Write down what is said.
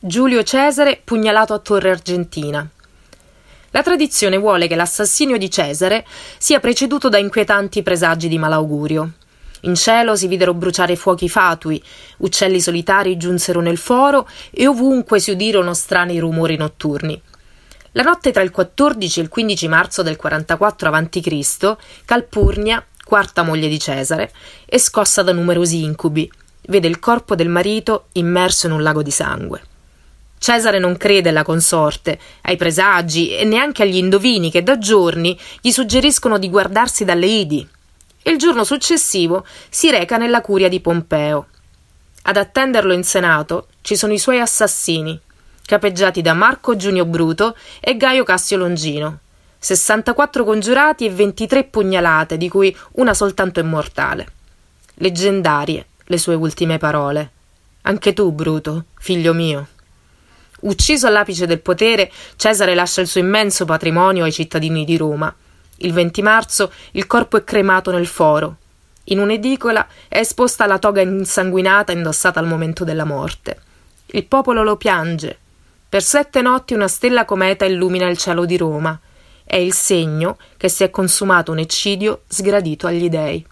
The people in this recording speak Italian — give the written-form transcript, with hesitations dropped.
Giulio Cesare pugnalato a Torre Argentina. La tradizione vuole che l'assassinio di Cesare sia preceduto da inquietanti presagi di malaugurio. In cielo si videro bruciare fuochi fatui, uccelli solitari giunsero nel foro e ovunque si udirono strani rumori notturni. La notte tra il 14 e il 15 marzo del 44 a.C., Calpurnia, quarta moglie di Cesare, è scossa da numerosi incubi. Vede il corpo del marito immerso in un lago di sangue. Cesare non crede alla consorte, ai presagi e neanche agli indovini che da giorni gli suggeriscono di guardarsi dalle Idi. E il giorno successivo si reca nella curia di Pompeo. Ad attenderlo in Senato ci sono i suoi assassini, capeggiati da Marco Giunio Bruto e Gaio Cassio Longino, 64 congiurati e 23 pugnalate, di cui una soltanto è mortale. Leggendarie le sue ultime parole. «Anche tu, Bruto, figlio mio». Ucciso all'apice del potere, Cesare lascia il suo immenso patrimonio ai cittadini di Roma. Il 20 marzo il corpo è cremato nel foro. In un'edicola è esposta la toga insanguinata indossata al momento della morte. Il popolo lo piange. Per 7 notti una stella cometa illumina il cielo di Roma. È il segno che si è consumato un eccidio sgradito agli dèi.